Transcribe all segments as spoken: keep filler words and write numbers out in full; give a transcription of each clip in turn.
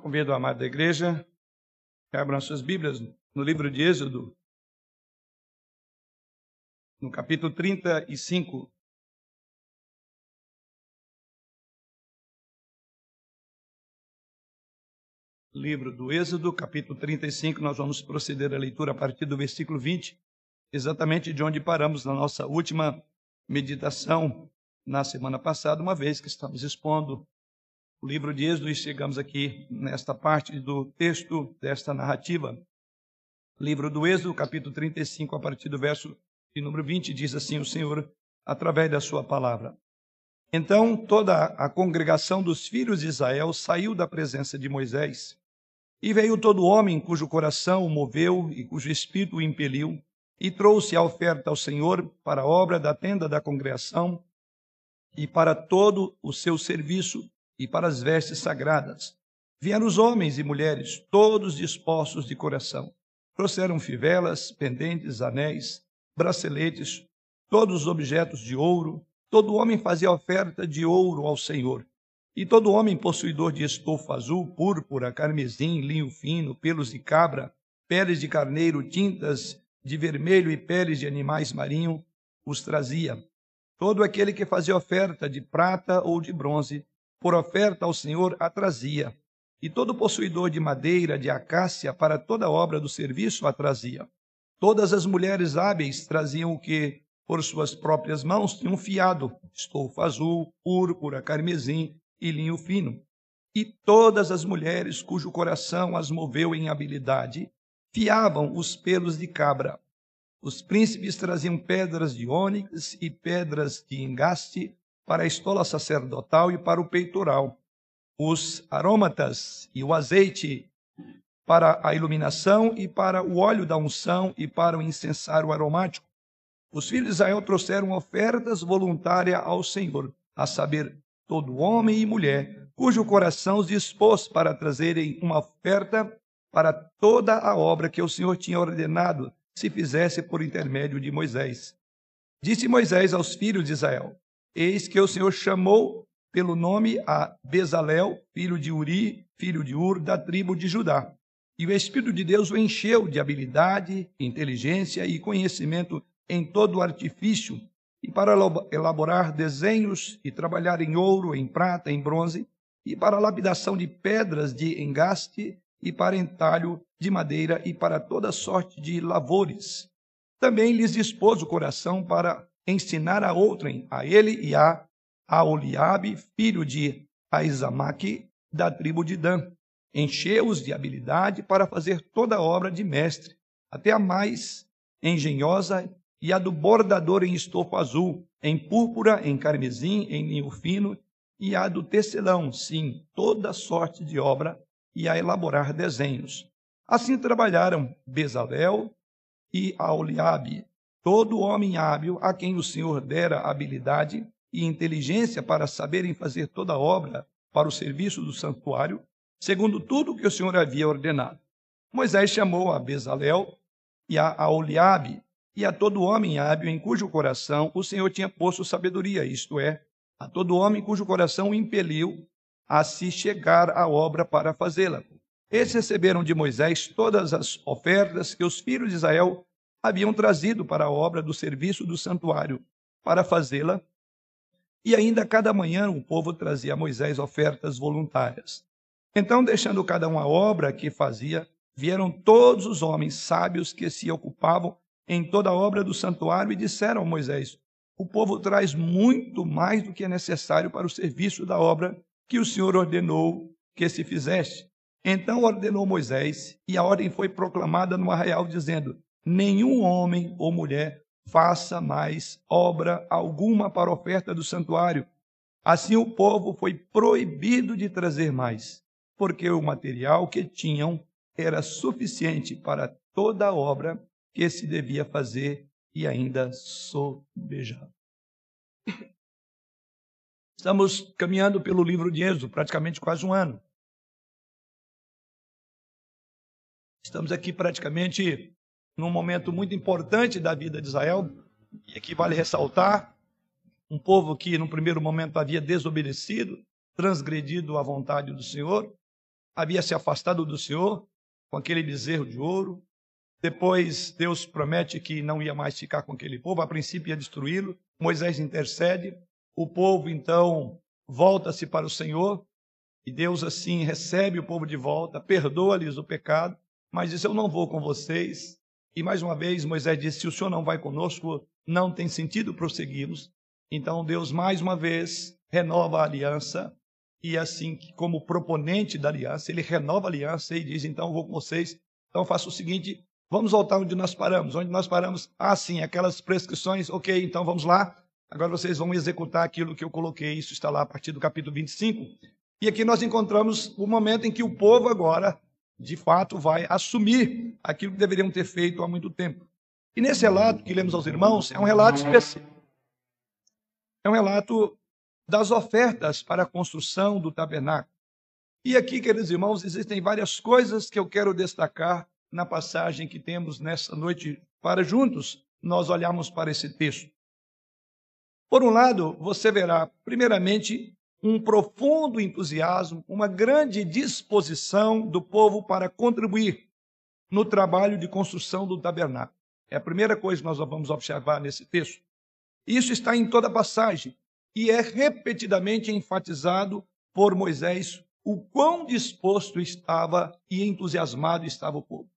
Convido a amada da igreja que abram suas Bíblias no livro de Êxodo, no capítulo trinta e cinco. Livro do Êxodo, capítulo trinta e cinco, nós vamos proceder à leitura a partir do versículo vinte, exatamente de onde paramos na nossa última meditação na semana passada, uma vez que estamos expondo o livro de Êxodo e chegamos aqui nesta parte do texto desta narrativa. Livro do Êxodo, capítulo trinta e cinco, a partir do verso de número vinte, diz assim o Senhor, através da sua palavra. Então toda a congregação dos filhos de Israel saiu da presença de Moisés, e veio todo homem cujo coração o moveu e cujo espírito o impeliu, e trouxe a oferta ao Senhor para a obra da tenda da congregação e para todo o seu serviço e para as vestes sagradas. Vieram os homens e mulheres, todos dispostos de coração. Trouxeram fivelas, pendentes, anéis, braceletes, todos os objetos de ouro. Todo homem fazia oferta de ouro ao Senhor. E todo homem possuidor de estofa azul, púrpura, carmesim, linho fino, pelos de cabra, peles de carneiro, tintas de vermelho e peles de animais marinhos, os trazia. Todo aquele que fazia oferta de prata ou de bronze, por oferta ao Senhor, a trazia. E todo possuidor de madeira, de acácia, para toda a obra do serviço, a trazia. Todas as mulheres hábeis traziam o que, por suas próprias mãos, tinham fiado, estofa azul, púrpura, carmesim e linho fino. E todas as mulheres cujo coração as moveu em habilidade, fiavam os pelos de cabra. Os príncipes traziam pedras de ônix e pedras de engaste, para a estola sacerdotal e para o peitoral, os arômatas e o azeite para a iluminação e para o óleo da unção e para o incensário aromático. Os filhos de Israel trouxeram ofertas voluntárias ao Senhor, a saber, todo homem e mulher, cujo coração os dispôs para trazerem uma oferta para toda a obra que o Senhor tinha ordenado, se fizesse por intermédio de Moisés. Disse Moisés aos filhos de Israel: eis que o Senhor chamou pelo nome a Bezalel, filho de Uri, filho de Ur, da tribo de Judá. E o Espírito de Deus o encheu de habilidade, inteligência e conhecimento em todo o artifício, e para elaborar desenhos e trabalhar em ouro, em prata, em bronze, e para a lapidação de pedras de engaste, e para entalho de madeira, e para toda sorte de lavores. Também lhes dispôs o coração para ensinar a outrem, a ele e a Aoliabe, filho de Aisamaque, da tribo de Dan. Encheu-os de habilidade para fazer toda a obra de mestre, até a mais engenhosa e a do bordador em estofa azul, em púrpura, em carmesim, em linho fino, e a do tecelão, sim, toda sorte de obra, e a elaborar desenhos. Assim trabalharam Bezalel e Aoliabe, todo homem hábil a quem o Senhor dera habilidade e inteligência para saberem fazer toda a obra para o serviço do santuário, segundo tudo que o Senhor havia ordenado. Moisés chamou a Bezalel e a Aoliabe e a todo homem hábil em cujo coração o Senhor tinha posto sabedoria, isto é, a todo homem cujo coração o impeliu a se chegar à obra para fazê-la. Eles receberam de Moisés todas as ofertas que os filhos de Israel haviam trazido para a obra do serviço do santuário, para fazê-la, e ainda cada manhã o povo trazia a Moisés ofertas voluntárias. Então, deixando cada um a obra que fazia, vieram todos os homens sábios que se ocupavam em toda a obra do santuário e disseram a Moisés: o povo traz muito mais do que é necessário para o serviço da obra que o Senhor ordenou que se fizesse. Então ordenou Moisés, e a ordem foi proclamada no arraial, dizendo: nenhum homem ou mulher faça mais obra alguma para a oferta do santuário. Assim o povo foi proibido de trazer mais, porque o material que tinham era suficiente para toda a obra que se devia fazer e ainda sobejar. Estamos caminhando pelo livro de Êxodo, praticamente quase um ano. Estamos aqui praticamente num momento muito importante da vida de Israel, e aqui vale ressaltar, um povo que no primeiro momento havia desobedecido, transgredido a vontade do Senhor, havia se afastado do Senhor com aquele bezerro de ouro. Depois Deus promete que não ia mais ficar com aquele povo, a princípio ia destruí-lo. Moisés intercede, o povo então volta-se para o Senhor e Deus assim recebe o povo de volta, perdoa-lhes o pecado, mas diz: eu não vou com vocês. E mais uma vez Moisés disse: se o Senhor não vai conosco, não tem sentido prosseguirmos. Então Deus mais uma vez renova a aliança e assim, como proponente da aliança, ele renova a aliança e diz: então eu vou com vocês, então faça o seguinte, vamos voltar onde nós paramos, onde nós paramos, ah sim, aquelas prescrições, ok, então vamos lá, agora vocês vão executar aquilo que eu coloquei, isso está lá a partir do capítulo vinte e cinco, e aqui nós encontramos o momento em que o povo agora, de fato, vai assumir aquilo que deveriam ter feito há muito tempo. E nesse relato que lemos aos irmãos, é um relato especial, é um relato das ofertas para a construção do tabernáculo. E aqui, queridos irmãos, existem várias coisas que eu quero destacar na passagem que temos nessa noite, para juntos nós olharmos para esse texto. Por um lado, você verá, primeiramente, um profundo entusiasmo, uma grande disposição do povo para contribuir no trabalho de construção do tabernáculo. É a primeira coisa que nós vamos observar nesse texto. Isso está em toda a passagem e é repetidamente enfatizado por Moisés, o quão disposto estava e entusiasmado estava o povo.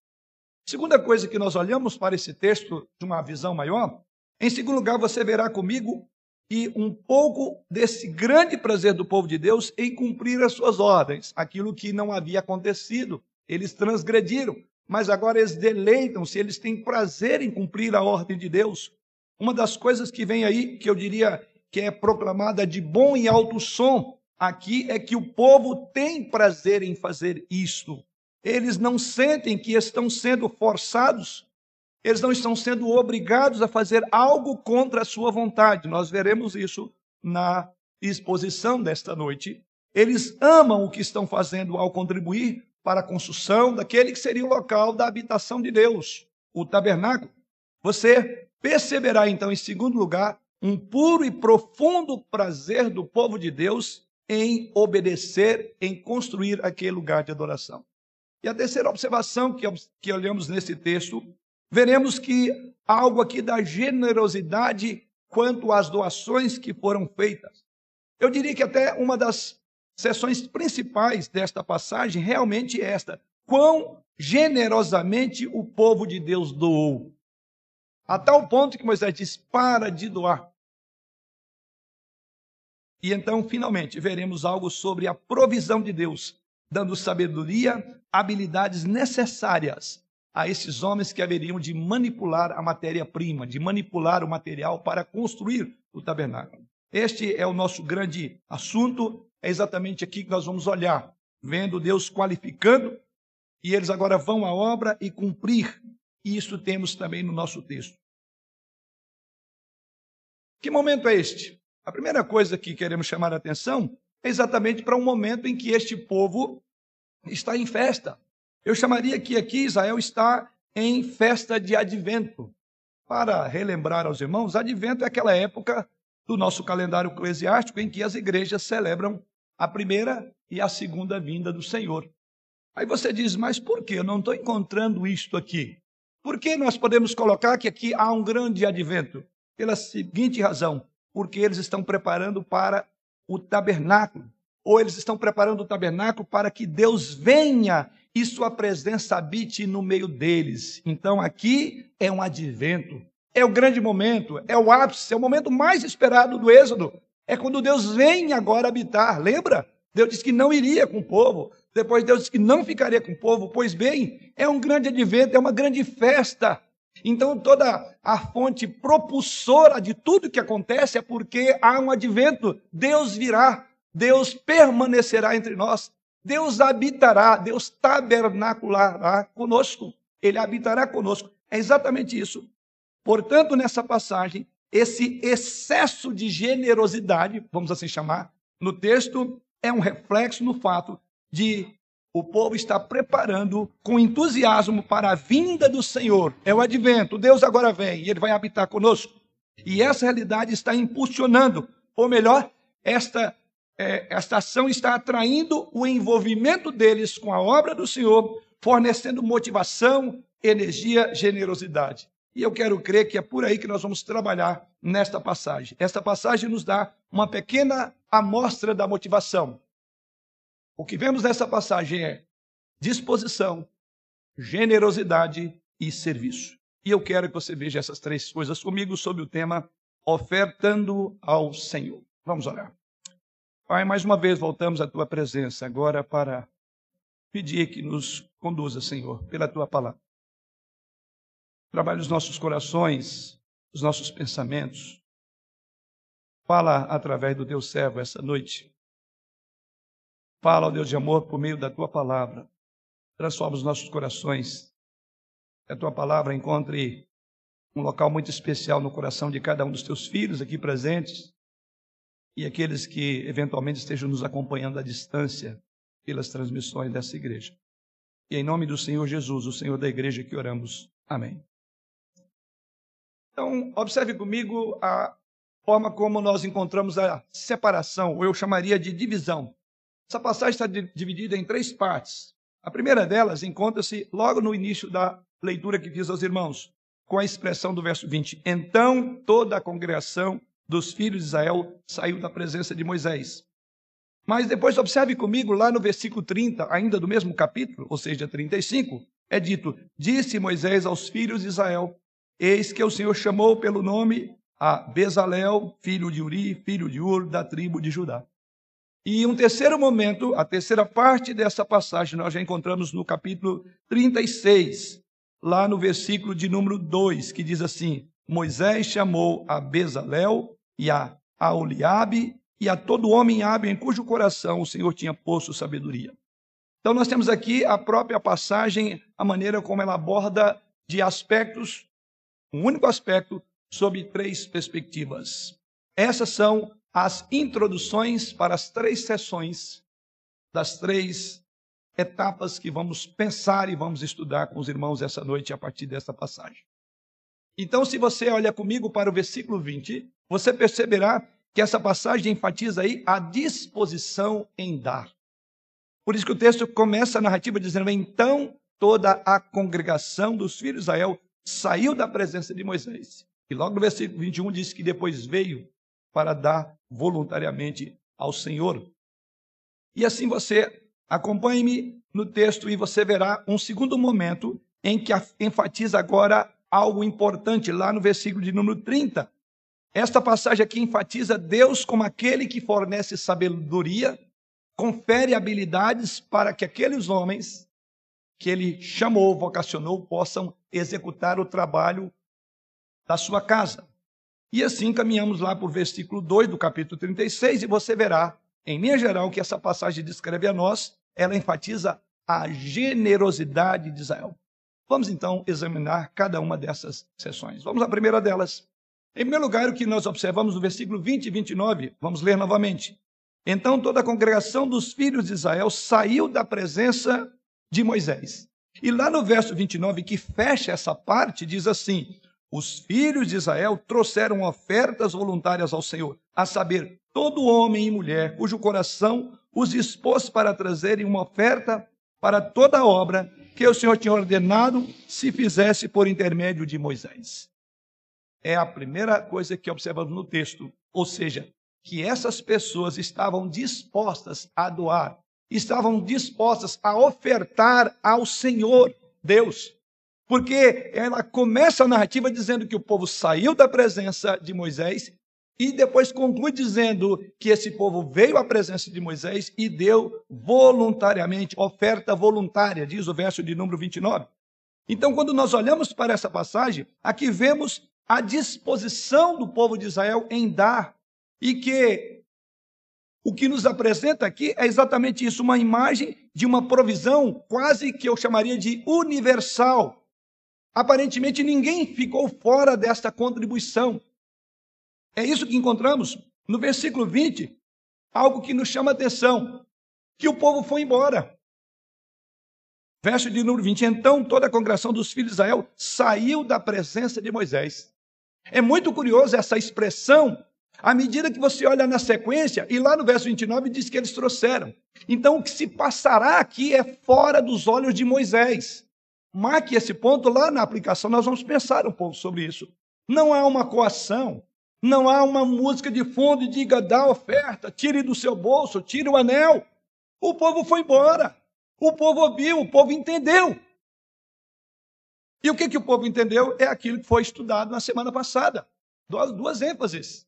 Segunda coisa que nós olhamos para esse texto de uma visão maior, em segundo lugar você verá comigo que um pouco desse grande prazer do povo de Deus em cumprir as suas ordens, aquilo que não havia acontecido, eles transgrediram, mas agora eles deleitam-se, eles têm prazer em cumprir a ordem de Deus. Uma das coisas que vem aí, que eu diria que é proclamada de bom e alto som, aqui é que o povo tem prazer em fazer isto. Eles não sentem que estão sendo forçados, eles não estão sendo obrigados a fazer algo contra a sua vontade. Nós veremos isso na exposição desta noite. Eles amam o que estão fazendo ao contribuir para a construção daquele que seria o local da habitação de Deus, o tabernáculo. Você perceberá, então, em segundo lugar, um puro e profundo prazer do povo de Deus em obedecer, em construir aquele lugar de adoração. E a terceira observação que, que olhamos nesse texto, veremos que há algo aqui da generosidade quanto às doações que foram feitas. Eu diria que até uma das seções principais desta passagem realmente é esta, quão generosamente o povo de Deus doou. A tal ponto que Moisés diz, para de doar. E então, finalmente, veremos algo sobre a provisão de Deus, dando sabedoria, habilidades necessárias a esses homens que haveriam de manipular a matéria-prima, de manipular o material para construir o tabernáculo. Este é o nosso grande assunto, é exatamente aqui que nós vamos olhar, vendo Deus qualificando, e eles agora vão à obra e cumprir. E isso temos também no nosso texto. Que momento é este? A primeira coisa que queremos chamar a atenção é exatamente para um momento em que este povo está em festa. Eu chamaria que aqui Israel está em festa de advento. Para relembrar aos irmãos, advento é aquela época do nosso calendário eclesiástico em que as igrejas celebram a primeira e a segunda vinda do Senhor. Aí você diz, mas por que? Eu não estou encontrando isto aqui. Por que nós podemos colocar que aqui há um grande advento? Pela seguinte razão. Porque eles estão preparando para o tabernáculo, ou eles estão preparando o tabernáculo para que Deus venha e sua presença habite no meio deles. Então aqui é um advento, é o grande momento, é o ápice, é o momento mais esperado do Êxodo, é quando Deus vem agora habitar, lembra? Deus disse que não iria com o povo, depois Deus disse que não ficaria com o povo, pois bem, é um grande advento, é uma grande festa. Então, toda a fonte propulsora de tudo que acontece é porque há um advento. Deus virá, Deus permanecerá entre nós, Deus habitará, Deus tabernaculará conosco, Ele habitará conosco. É exatamente isso. Portanto, nessa passagem, esse excesso de generosidade, vamos assim chamar, no texto, é um reflexo no fato de o povo está preparando com entusiasmo para a vinda do Senhor. É o advento, Deus agora vem e Ele vai habitar conosco. E essa realidade está impulsionando, ou melhor, esta é, esta ação está atraindo o envolvimento deles com a obra do Senhor, fornecendo motivação, energia, generosidade. E eu quero crer que é por aí que nós vamos trabalhar nesta passagem. Esta passagem nos dá uma pequena amostra da motivação. O que vemos nessa passagem é disposição, generosidade e serviço. E eu quero que você veja essas três coisas comigo sobre o tema ofertando ao Senhor. Vamos orar. Pai, mais uma vez voltamos à tua presença agora para pedir que nos conduza, Senhor, pela tua palavra. Trabalha os nossos corações, os nossos pensamentos. Fala através do teu servo essa noite. Fala, ó Deus de amor, por meio da tua palavra. Transforma os nossos corações. Que a tua palavra encontre um local muito especial no coração de cada um dos teus filhos aqui presentes e aqueles que eventualmente estejam nos acompanhando à distância pelas transmissões dessa igreja. E em nome do Senhor Jesus, o Senhor da igreja, que oramos. Amém. Então, observe comigo a forma como nós encontramos a separação, ou eu chamaria de divisão. Essa passagem está dividida em três partes. A primeira delas encontra-se logo no início da leitura que fiz aos irmãos, com a expressão do verso vinte. Então toda a congregação dos filhos de Israel saiu da presença de Moisés. Mas depois observe comigo lá no versículo trinta, ainda do mesmo capítulo, ou seja, trinta e cinco, é dito, disse Moisés aos filhos de Israel, eis que o Senhor chamou pelo nome a Bezalel, filho de Uri, filho de Ur, da tribo de Judá. E um terceiro momento, a terceira parte dessa passagem, nós já encontramos no capítulo trinta e seis, lá no versículo de número dois, que diz assim, Moisés chamou a Bezalel e a Aoliabe e a todo homem hábil em cujo coração o Senhor tinha posto sabedoria. Então nós temos aqui a própria passagem, a maneira como ela aborda de aspectos, um único aspecto, sob três perspectivas. Essas são as introduções para as três sessões das três etapas que vamos pensar e vamos estudar com os irmãos essa noite a partir dessa passagem. Então, se você olha comigo para o versículo vinte, você perceberá que essa passagem enfatiza aí a disposição em dar. Por isso que o texto começa a narrativa dizendo, então toda a congregação dos filhos de Israel saiu da presença de Moisés. E logo no versículo vinte e um diz que depois veio para dar voluntariamente ao Senhor. E assim você acompanhe-me no texto e você verá um segundo momento em que enfatiza agora algo importante, lá no versículo de número trinta. Esta passagem aqui enfatiza Deus como aquele que fornece sabedoria, confere habilidades para que aqueles homens que ele chamou, vocacionou, possam executar o trabalho da sua casa. E assim caminhamos lá para o versículo dois do capítulo trinta e seis e você verá, em linha geral, que essa passagem descreve a nós, ela enfatiza a generosidade de Israel. Vamos então examinar cada uma dessas sessões. Vamos à primeira delas. Em primeiro lugar, o que nós observamos no versículo vinte e vinte e nove, vamos ler novamente. Então toda a congregação dos filhos de Israel saiu da presença de Moisés. E lá no verso vinte e nove, que fecha essa parte, diz assim, os filhos de Israel trouxeram ofertas voluntárias ao Senhor, a saber, todo homem e mulher cujo coração os dispôs para trazerem uma oferta para toda a obra que o Senhor tinha ordenado se fizesse por intermédio de Moisés. É a primeira coisa que observamos no texto, ou seja, que essas pessoas estavam dispostas a doar, estavam dispostas a ofertar ao Senhor Deus. Porque ela começa a narrativa dizendo que o povo saiu da presença de Moisés e depois conclui dizendo que esse povo veio à presença de Moisés e deu voluntariamente, oferta voluntária, diz o verso de número vinte e nove. Então, quando nós olhamos para essa passagem, aqui vemos a disposição do povo de Israel em dar e que o que nos apresenta aqui é exatamente isso, uma imagem de uma provisão quase que eu chamaria de universal. Aparentemente ninguém ficou fora desta contribuição. É isso que encontramos no versículo vinte, algo que nos chama a atenção, que o povo foi embora. Verso de número vinte, então toda a congregação dos filhos de Israel saiu da presença de Moisés. É muito curioso essa expressão, À medida que você olha na sequência, e lá no verso vinte e nove diz que eles trouxeram. Então, o que se passará aqui é fora dos olhos de Moisés. Marque esse ponto lá na aplicação, nós vamos pensar um pouco sobre isso. Não há uma coação, não há uma música de fundo e diga, dá oferta, tire do seu bolso, tire o anel. O povo foi embora, o povo ouviu, o povo entendeu. E o que, que o povo entendeu? É aquilo que foi estudado na semana passada. Duas, duas ênfases.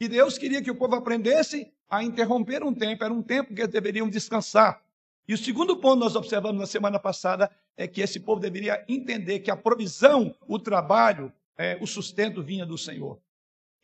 E Deus queria que o povo aprendesse a interromper um tempo. Era um tempo que eles deveriam descansar. E o segundo ponto que nós observamos na semana passada é que esse povo deveria entender que a provisão, o trabalho, é, o sustento vinha do Senhor.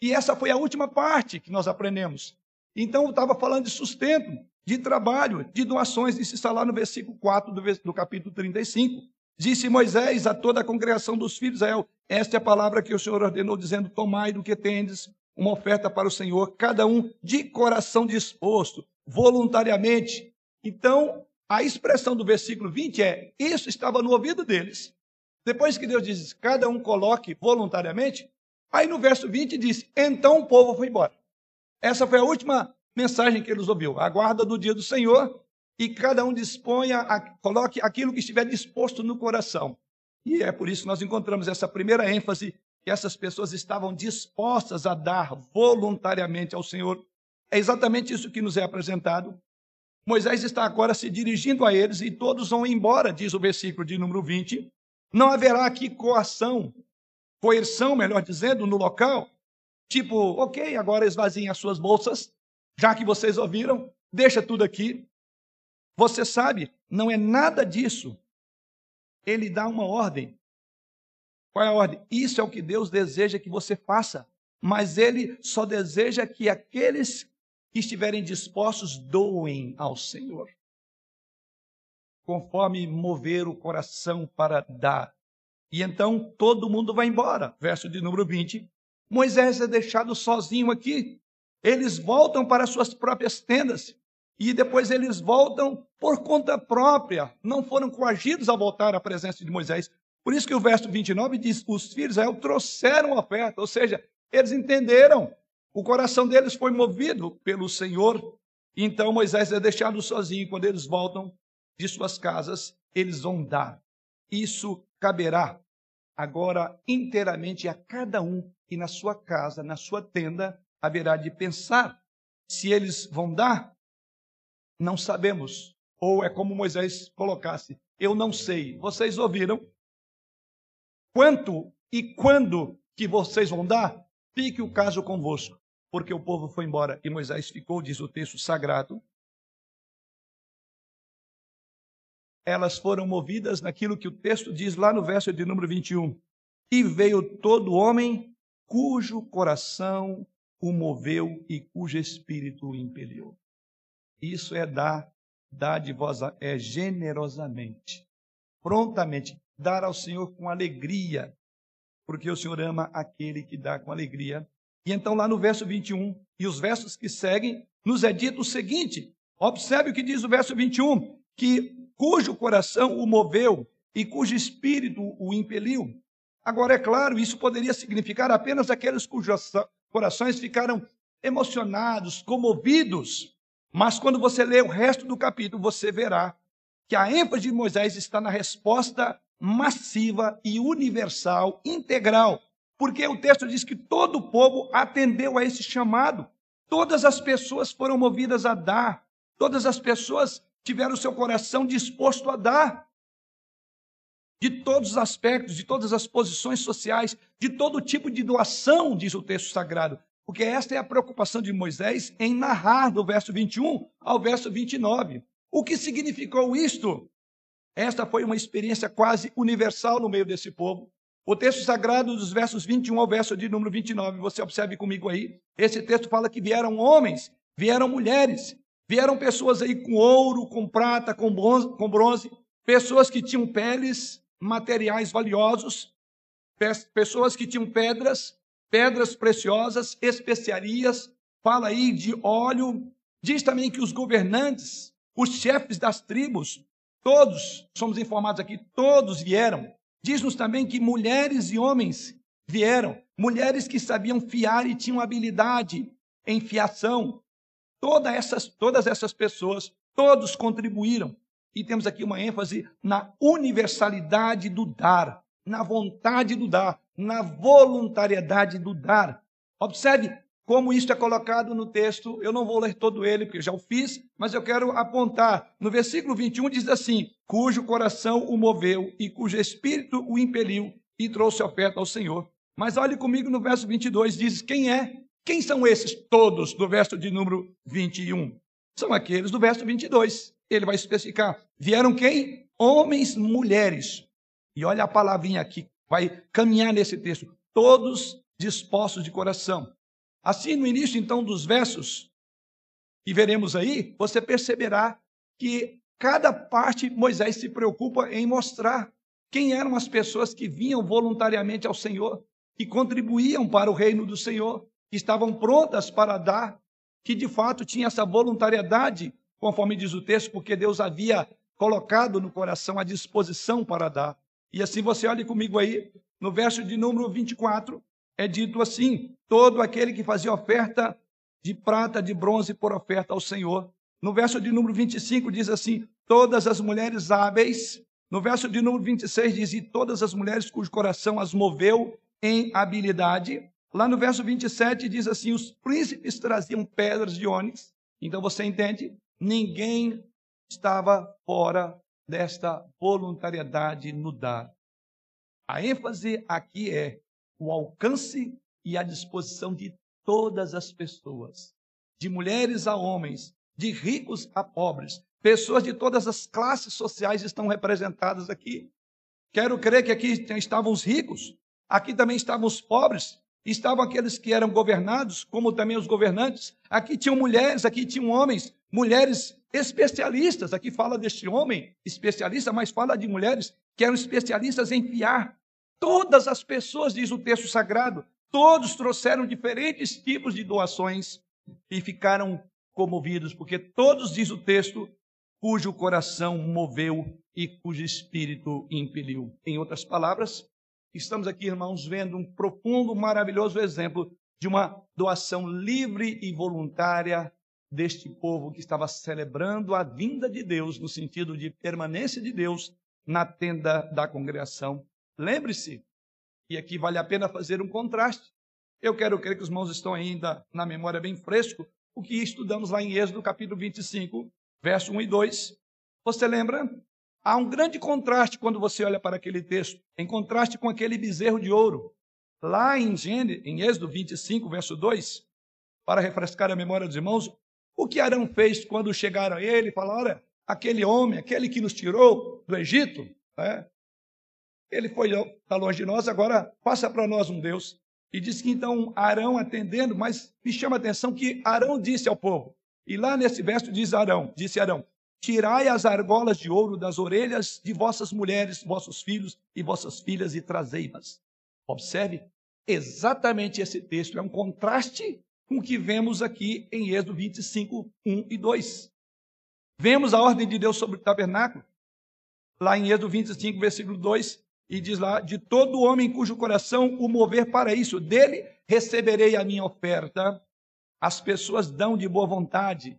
E essa foi a última parte que nós aprendemos. Então, eu estava falando de sustento, de trabalho, de doações. Isso está lá no versículo quatro do, do capítulo trinta e cinco. Disse Moisés a toda a congregação dos filhos de Israel, esta é a palavra que o Senhor ordenou, dizendo, tomai do que tendes, uma oferta para o Senhor, cada um de coração disposto, voluntariamente. Então, a expressão do versículo vinte é, isso estava no ouvido deles. Depois que Deus diz, cada um coloque voluntariamente, aí no verso vinte diz, então o povo foi embora. Essa foi a última mensagem que eles ouviram, aguarda do dia do Senhor, e cada um disponha, coloque aquilo que estiver disposto no coração. E é por isso que nós encontramos essa primeira ênfase, que essas pessoas estavam dispostas a dar voluntariamente ao Senhor. É exatamente isso que nos é apresentado. Moisés está agora se dirigindo a eles e todos vão embora, diz o versículo de número vinte. Não haverá aqui coação, coerção, melhor dizendo, no local. Tipo, ok, agora esvaziem as suas bolsas, já que vocês ouviram, deixa tudo aqui. Você sabe, não é nada disso. Ele dá uma ordem. Qual é a ordem? Isso é o que Deus deseja que você faça, mas Ele só deseja que aqueles que estiverem dispostos doem ao Senhor, conforme mover o coração para dar. E então todo mundo vai embora. Verso de número vinte. Moisés é deixado sozinho aqui. Eles voltam para suas próprias tendas. E depois eles voltam por conta própria, não foram coagidos a voltar à presença de Moisés. Por isso que o verso vinte e nove diz, os filhos de Israel trouxeram a oferta, ou seja, eles entenderam, o coração deles foi movido pelo Senhor. Então Moisés é deixado sozinho, quando eles voltam de suas casas, eles vão dar. Isso caberá agora inteiramente a cada um, e na sua casa, na sua tenda, haverá de pensar se eles vão dar. Não sabemos, ou é como Moisés colocasse, eu não sei. Vocês ouviram? Quanto e quando que vocês vão dar? Fique o caso convosco, porque o povo foi embora e Moisés ficou, diz o texto sagrado. Elas foram movidas naquilo que o texto diz lá no verso de número vinte e um. E veio todo homem cujo coração o moveu e cujo espírito o impeliu. Isso é dar, dar de vós, é generosamente, prontamente, dar ao Senhor com alegria, porque o Senhor ama aquele que dá com alegria. E então lá no verso vinte e um, e os versos que seguem, nos é dito o seguinte, observe o que diz o verso vinte e um, que cujo coração o moveu e cujo espírito o impeliu. Agora, é claro, isso poderia significar apenas aqueles cujos corações ficaram emocionados, comovidos. Mas quando você lê o resto do capítulo, você verá que a ênfase de Moisés está na resposta massiva e universal, integral. Porque o texto diz que todo o povo atendeu a esse chamado. Todas as pessoas foram movidas a dar. Todas as pessoas tiveram o seu coração disposto a dar. De todos os aspectos, de todas as posições sociais, de todo tipo de doação, diz o texto sagrado. Porque esta é a preocupação de Moisés em narrar do verso vinte e um ao verso vinte e nove. O que significou isto? Esta foi uma experiência quase universal no meio desse povo. O texto sagrado dos versos vinte e um ao verso de número vinte e nove, você observe comigo aí, esse texto fala que vieram homens, vieram mulheres, vieram pessoas aí com ouro, com prata, com bronze, com bronze, pessoas que tinham peles, materiais valiosos, pessoas que tinham pedras, pedras preciosas, especiarias, fala aí de óleo. Diz também que os governantes, os chefes das tribos, todos, somos informados aqui, todos vieram. Diz-nos também que mulheres e homens vieram, mulheres que sabiam fiar e tinham habilidade, em fiação. Todas essas, todas essas pessoas, todos contribuíram. E temos aqui uma ênfase na universalidade do dar, na vontade do dar, na voluntariedade do dar. Observe como isso é colocado no texto. Eu não vou ler todo ele, porque eu já o fiz, mas eu quero apontar. No versículo vinte e um diz assim: cujo coração o moveu e cujo espírito o impeliu e trouxe oferta ao Senhor. Mas olhe comigo no verso vinte e dois, diz quem é? Quem são esses todos do verso de número vinte e um? São aqueles do verso vinte e dois. Ele vai especificar. Vieram quem? Homens, mulheres. E olha a palavrinha aqui, vai caminhar nesse texto. Todos dispostos de coração. Assim, no início, então, dos versos que veremos aí, você perceberá que cada parte Moisés se preocupa em mostrar quem eram as pessoas que vinham voluntariamente ao Senhor, que contribuíam para o reino do Senhor, que estavam prontas para dar, que de fato tinha essa voluntariedade, conforme diz o texto, porque Deus havia colocado no coração a disposição para dar. E assim você olha comigo aí, no verso de número vinte e quatro, é dito assim: todo aquele que fazia oferta de prata, de bronze, por oferta ao Senhor. No verso de número vinte e cinco diz assim: todas as mulheres hábeis. No verso de número vinte e seis diz: e todas as mulheres cujo coração as moveu em habilidade. Lá no verso vinte e sete diz assim: os príncipes traziam pedras de ônix. Então você entende? Ninguém estava fora desta voluntariedade no dar. A ênfase aqui é o alcance e a disposição de todas as pessoas, de mulheres a homens, de ricos a pobres. Pessoas de todas as classes sociais estão representadas aqui. Quero crer que aqui estavam os ricos, aqui também estavam os pobres, estavam aqueles que eram governados, como também os governantes. Aqui tinham mulheres, aqui tinham homens, mulheres especialistas. Aqui fala deste homem especialista, mas fala de mulheres que eram especialistas em fiar. Todas as pessoas, diz o texto sagrado, todos trouxeram diferentes tipos de doações e ficaram comovidos, porque todos, diz o texto, cujo coração moveu e cujo espírito impeliu. Em outras palavras, estamos aqui, irmãos, vendo um profundo, maravilhoso exemplo de uma doação livre e voluntária deste povo que estava celebrando a vinda de Deus, no sentido de permanência de Deus na tenda da congregação. Lembre-se, e aqui vale a pena fazer um contraste. Eu quero crer que os irmãos estão ainda na memória bem fresco o que estudamos lá em Êxodo, capítulo vinte e cinco, verso um e dois. Você lembra? Há um grande contraste quando você olha para aquele texto, em contraste com aquele bezerro de ouro. Lá em, Gênesis, em Êxodo vinte e cinco, verso dois, para refrescar a memória dos irmãos, o que Arão fez quando chegaram a ele e falaram: olha, aquele homem, aquele que nos tirou do Egito, né? Ele foi tá longe de nós, agora faça para nós um Deus. E diz que então Arão atendendo, mas me chama a atenção que Arão disse ao povo, e lá nesse verso diz Arão, disse Arão: tirai as argolas de ouro das orelhas de vossas mulheres, vossos filhos e vossas filhas e trazei-as. Observe, exatamente esse texto é um contraste com o que vemos aqui em Êxodo vinte e cinco, um e dois. Vemos a ordem de Deus sobre o tabernáculo, lá em Êxodo vinte e cinco, versículo dois, e diz lá: de todo homem cujo coração o mover para isso, dele receberei a minha oferta. As pessoas dão de boa vontade,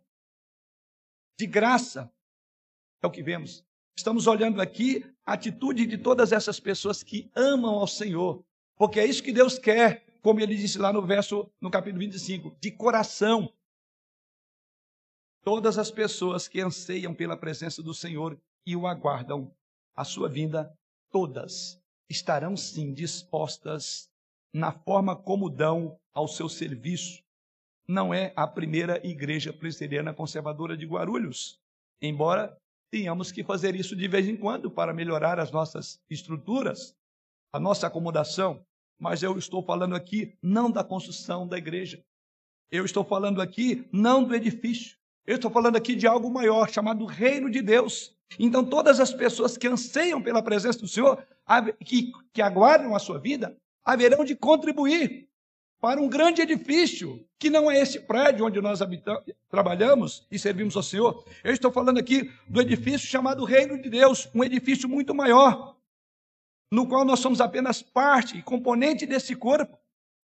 de graça, é o que vemos. Estamos olhando aqui a atitude de todas essas pessoas que amam ao Senhor, porque é isso que Deus quer, como ele disse lá no verso, no capítulo vinte e cinco, de coração. Todas as pessoas que anseiam pela presença do Senhor e o aguardam, a sua vinda, todas estarão sim dispostas na forma como dão ao seu serviço. Não é a primeira igreja presbiteriana conservadora de Guarulhos, embora tenhamos que fazer isso de vez em quando para melhorar as nossas estruturas, a nossa acomodação. Mas eu estou falando aqui não da construção da igreja, eu estou falando aqui não do edifício, eu estou falando aqui de algo maior, chamado Reino de Deus. Então todas as pessoas que anseiam pela presença do Senhor, que, que aguardam a sua vida, haverão de contribuir para um grande edifício, que não é esse prédio onde nós habitamos, trabalhamos e servimos ao Senhor. Eu estou falando aqui do edifício chamado Reino de Deus, um edifício muito maior, no qual nós somos apenas parte e componente desse corpo.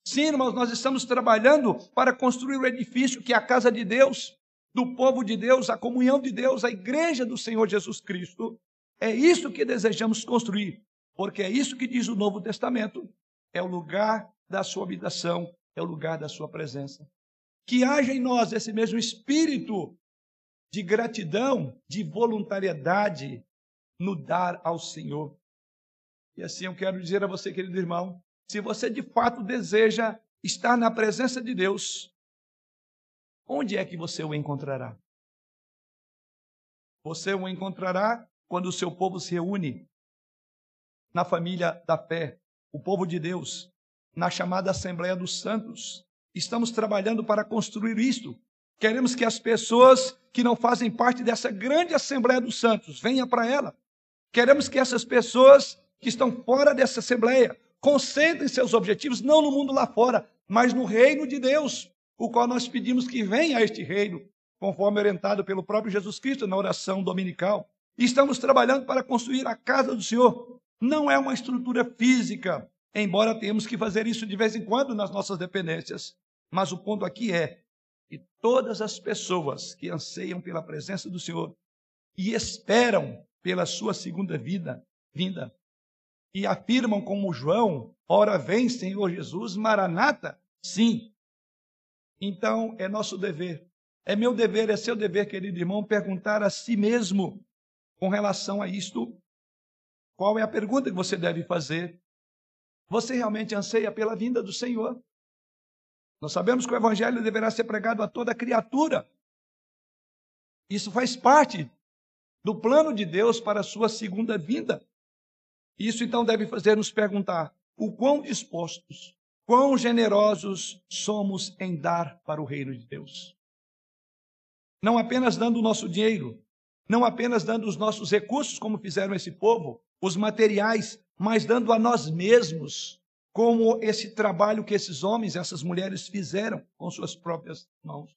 Sim, irmãos, nós estamos trabalhando para construir o edifício que é a casa de Deus, do povo de Deus, a comunhão de Deus, a igreja do Senhor Jesus Cristo. É isso que desejamos construir, porque é isso que diz o Novo Testamento. É o lugar da sua habitação, é o lugar da sua presença. Que haja em nós esse mesmo espírito de gratidão, de voluntariedade no dar ao Senhor. E assim eu quero dizer a você, querido irmão, se você de fato deseja estar na presença de Deus, onde é que você o encontrará? Você o encontrará quando o seu povo se reúne na família da fé, o povo de Deus, na chamada Assembleia dos Santos. Estamos trabalhando para construir isto. Queremos que as pessoas que não fazem parte dessa grande Assembleia dos Santos venham para ela. Queremos que essas pessoas que estão fora dessa Assembleia concentrem seus objetivos, não no mundo lá fora, mas no reino de Deus, o qual nós pedimos que venha a este reino, conforme orientado pelo próprio Jesus Cristo na oração dominical. Estamos trabalhando para construir a casa do Senhor. Não é uma estrutura física, embora tenhamos que fazer isso de vez em quando nas nossas dependências. Mas o ponto aqui é que todas as pessoas que anseiam pela presença do Senhor e esperam pela sua segunda vida, vinda, e afirmam como João, ora vem Senhor Jesus, Maranata, sim. Então é nosso dever, é meu dever, é seu dever, querido irmão, perguntar a si mesmo com relação a isto. Qual é a pergunta que você deve fazer? Você realmente anseia pela vinda do Senhor? Nós sabemos que o Evangelho deverá ser pregado a toda criatura. Isso faz parte do plano de Deus para a sua segunda vinda. Isso então deve fazer nos perguntar o quão dispostos, quão generosos somos em dar para o reino de Deus. Não apenas dando o nosso dinheiro, não apenas dando os nossos recursos, como fizeram esse povo, os materiais, mas dando a nós mesmos, como esse trabalho que esses homens, essas mulheres fizeram com suas próprias mãos.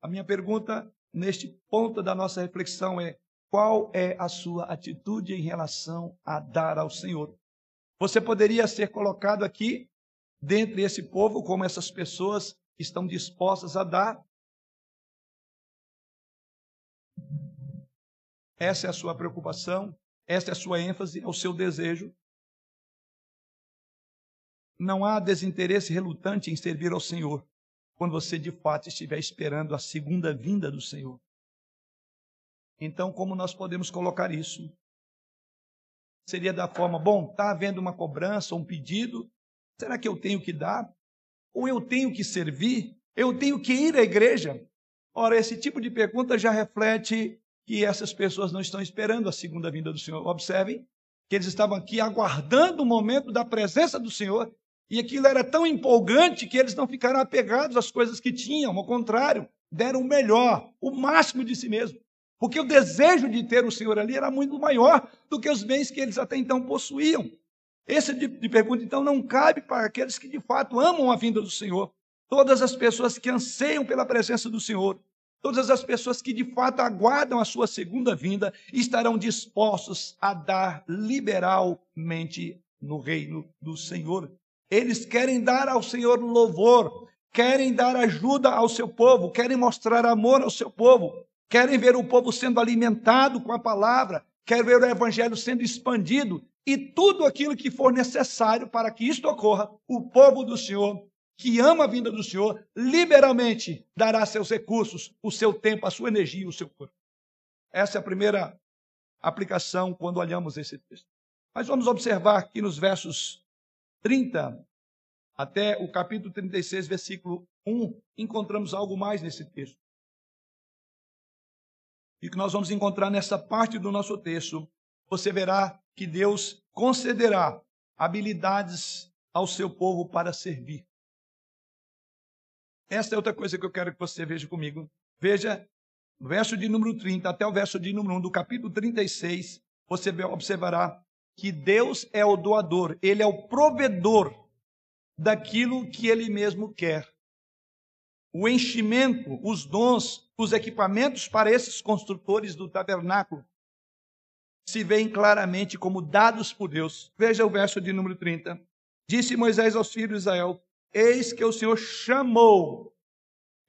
A minha pergunta neste ponto da nossa reflexão é: qual é a sua atitude em relação a dar ao Senhor? Você poderia ser colocado aqui, dentre esse povo, como essas pessoas que estão dispostas a dar? Essa é a sua preocupação, essa é a sua ênfase, é o seu desejo. Não há desinteresse relutante em servir ao Senhor, quando você de fato estiver esperando a segunda vinda do Senhor. Então, como nós podemos colocar isso? Seria da forma: bom, está havendo uma cobrança, um pedido, será que eu tenho que dar? Ou eu tenho que servir? Eu tenho que ir à igreja? Ora, esse tipo de pergunta já reflete que essas pessoas não estão esperando a segunda vinda do Senhor. Observem que eles estavam aqui aguardando o momento da presença do Senhor, e aquilo era tão empolgante que eles não ficaram apegados às coisas que tinham, ao contrário, deram o melhor, o máximo de si mesmo, porque o desejo de ter o Senhor ali era muito maior do que os bens que eles até então possuíam. Esse tipo de pergunta, então, não cabe para aqueles que de fato amam a vinda do Senhor. Todas as pessoas que anseiam pela presença do Senhor, todas as pessoas que de fato aguardam a sua segunda vinda, estarão dispostos a dar liberalmente no reino do Senhor. Eles querem dar ao Senhor louvor, querem dar ajuda ao seu povo, querem mostrar amor ao seu povo, querem ver o povo sendo alimentado com a palavra, querem ver o evangelho sendo expandido, e tudo aquilo que for necessário para que isto ocorra, o povo do Senhor, que ama a vinda do Senhor, liberalmente dará seus recursos, o seu tempo, a sua energia, o seu corpo. Essa é a primeira aplicação quando olhamos esse texto. Mas vamos observar que nos versos trinta até o capítulo trinta e seis, versículo um, encontramos algo mais nesse texto. E que nós vamos encontrar nessa parte do nosso texto, você verá que Deus concederá habilidades ao seu povo para servir. Esta é outra coisa que eu quero que você veja comigo. Veja, no verso de número trinta até o verso de número um do capítulo trinta e seis, você observará que Deus é o doador, Ele é o provedor daquilo que Ele mesmo quer. O enchimento, os dons, os equipamentos para esses construtores do tabernáculo se veem claramente como dados por Deus. Veja o verso de número trinta. Disse Moisés aos filhos de Israel: Eis que o Senhor chamou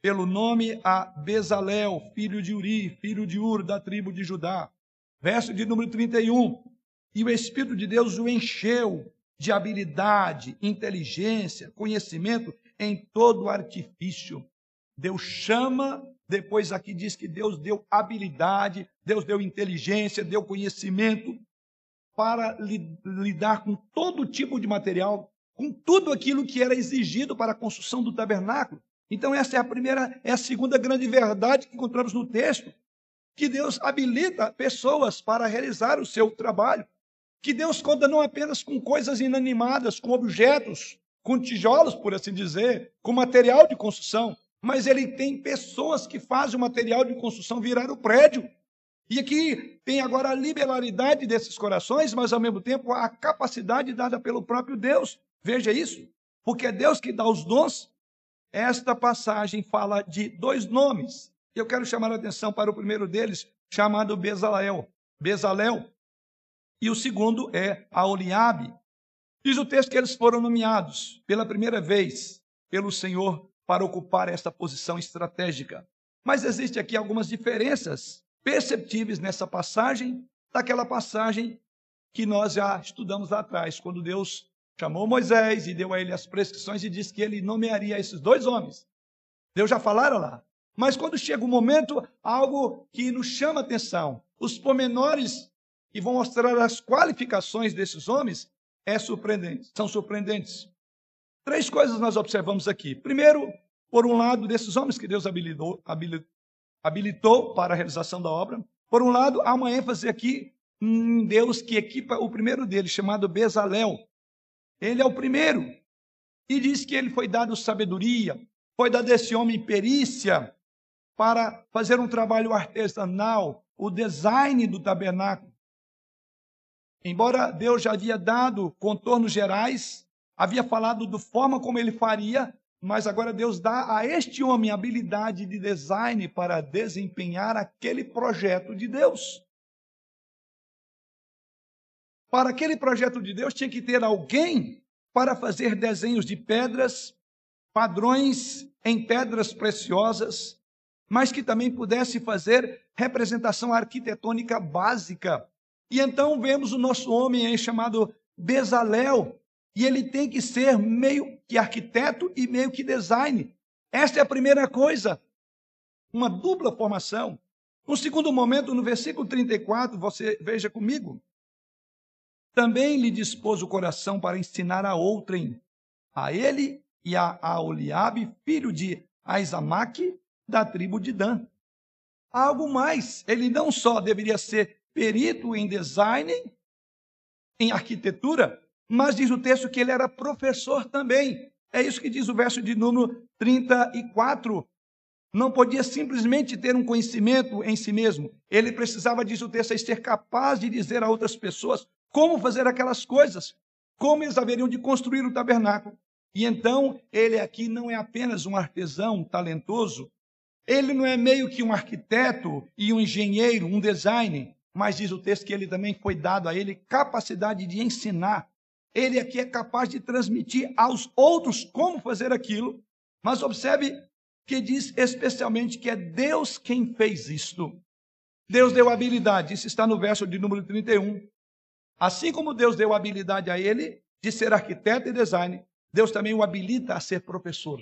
pelo nome a Bezalel, filho de Uri, filho de Ur, da tribo de Judá. Verso de número trinta e um. E o Espírito de Deus o encheu de habilidade, inteligência, conhecimento em todo artifício. Deus chama, depois aqui diz que Deus deu habilidade, Deus deu inteligência, deu conhecimento para lidar com todo tipo de material, com tudo aquilo que era exigido para a construção do tabernáculo. Então essa é a primeira, é a segunda grande verdade que encontramos no texto, que Deus habilita pessoas para realizar o seu trabalho, que Deus conta não apenas com coisas inanimadas, com objetos, com tijolos, por assim dizer, com material de construção, mas ele tem pessoas que fazem o material de construção virar o prédio. E aqui tem agora a liberalidade desses corações, mas ao mesmo tempo a capacidade dada pelo próprio Deus. Veja isso, porque é Deus que dá os dons. Esta passagem fala de dois nomes. Eu quero chamar a atenção para o primeiro deles, chamado Bezalel. Bezalel. E o segundo é Aoliabe. Diz o texto que eles foram nomeados pela primeira vez pelo Senhor para ocupar esta posição estratégica. Mas existem aqui algumas diferenças perceptíveis nessa passagem, daquela passagem que nós já estudamos lá atrás, quando Deus chamou Moisés e deu a ele as prescrições e disse que ele nomearia esses dois homens. Deus já falara lá. Mas quando chega o momento, algo que nos chama a atenção, os pormenores que vão mostrar as qualificações desses homens, é surpreendente, são surpreendentes. Três coisas nós observamos aqui. Primeiro, por um lado, desses homens que Deus habilitou, habilitou, habilitou para a realização da obra. Por um lado, há uma ênfase aqui em Deus que equipa o primeiro dele, chamado Bezalel. Ele é o primeiro. E diz que ele foi dado sabedoria, foi dado a esse homem perícia para fazer um trabalho artesanal, o design do tabernáculo. Embora Deus já havia dado contornos gerais, havia falado da forma como ele faria, mas agora Deus dá a este homem a habilidade de design para desempenhar aquele projeto de Deus. Para aquele projeto de Deus tinha que ter alguém para fazer desenhos de pedras, padrões em pedras preciosas, mas que também pudesse fazer representação arquitetônica básica. E então vemos o nosso homem aí chamado Bezalel, e ele tem que ser meio que arquiteto e meio que design. Esta é a primeira coisa, uma dupla formação. No segundo momento, no versículo trinta e quatro, você veja comigo. Também lhe dispôs o coração para ensinar a outrem, a ele e a Aoliabe, filho de Aisamaque, da tribo de Dan. Algo mais, ele não só deveria ser perito em design, em arquitetura, mas diz o texto que ele era professor também. É isso que diz o verso de número trinta e quatro. Não podia simplesmente ter um conhecimento em si mesmo. Ele precisava, diz o texto, ser capaz de dizer a outras pessoas como fazer aquelas coisas, como eles haveriam de construir o tabernáculo. E então, ele aqui não é apenas um artesão talentoso, ele não é meio que um arquiteto e um engenheiro, um designer, mas diz o texto que ele também foi dado a ele capacidade de ensinar. Ele aqui é capaz de transmitir aos outros como fazer aquilo, mas observe que diz especialmente que é Deus quem fez isto. Deus deu habilidade, isso está no verso de número trinta e um. Assim como Deus deu habilidade a ele de ser arquiteto e designer, Deus também o habilita a ser professor.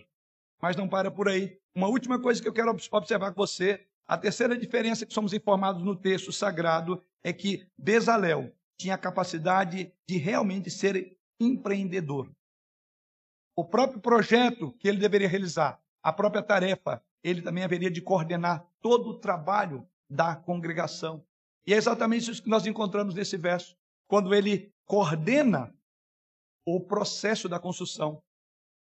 Mas não para por aí. Uma última coisa que eu quero observar com você, a terceira diferença que somos informados no texto sagrado é que Bezalel tinha a capacidade de realmente ser empreendedor. O próprio projeto que ele deveria realizar, a própria tarefa, ele também haveria de coordenar todo o trabalho da congregação. E é exatamente isso que nós encontramos nesse verso, quando ele coordena o processo da construção.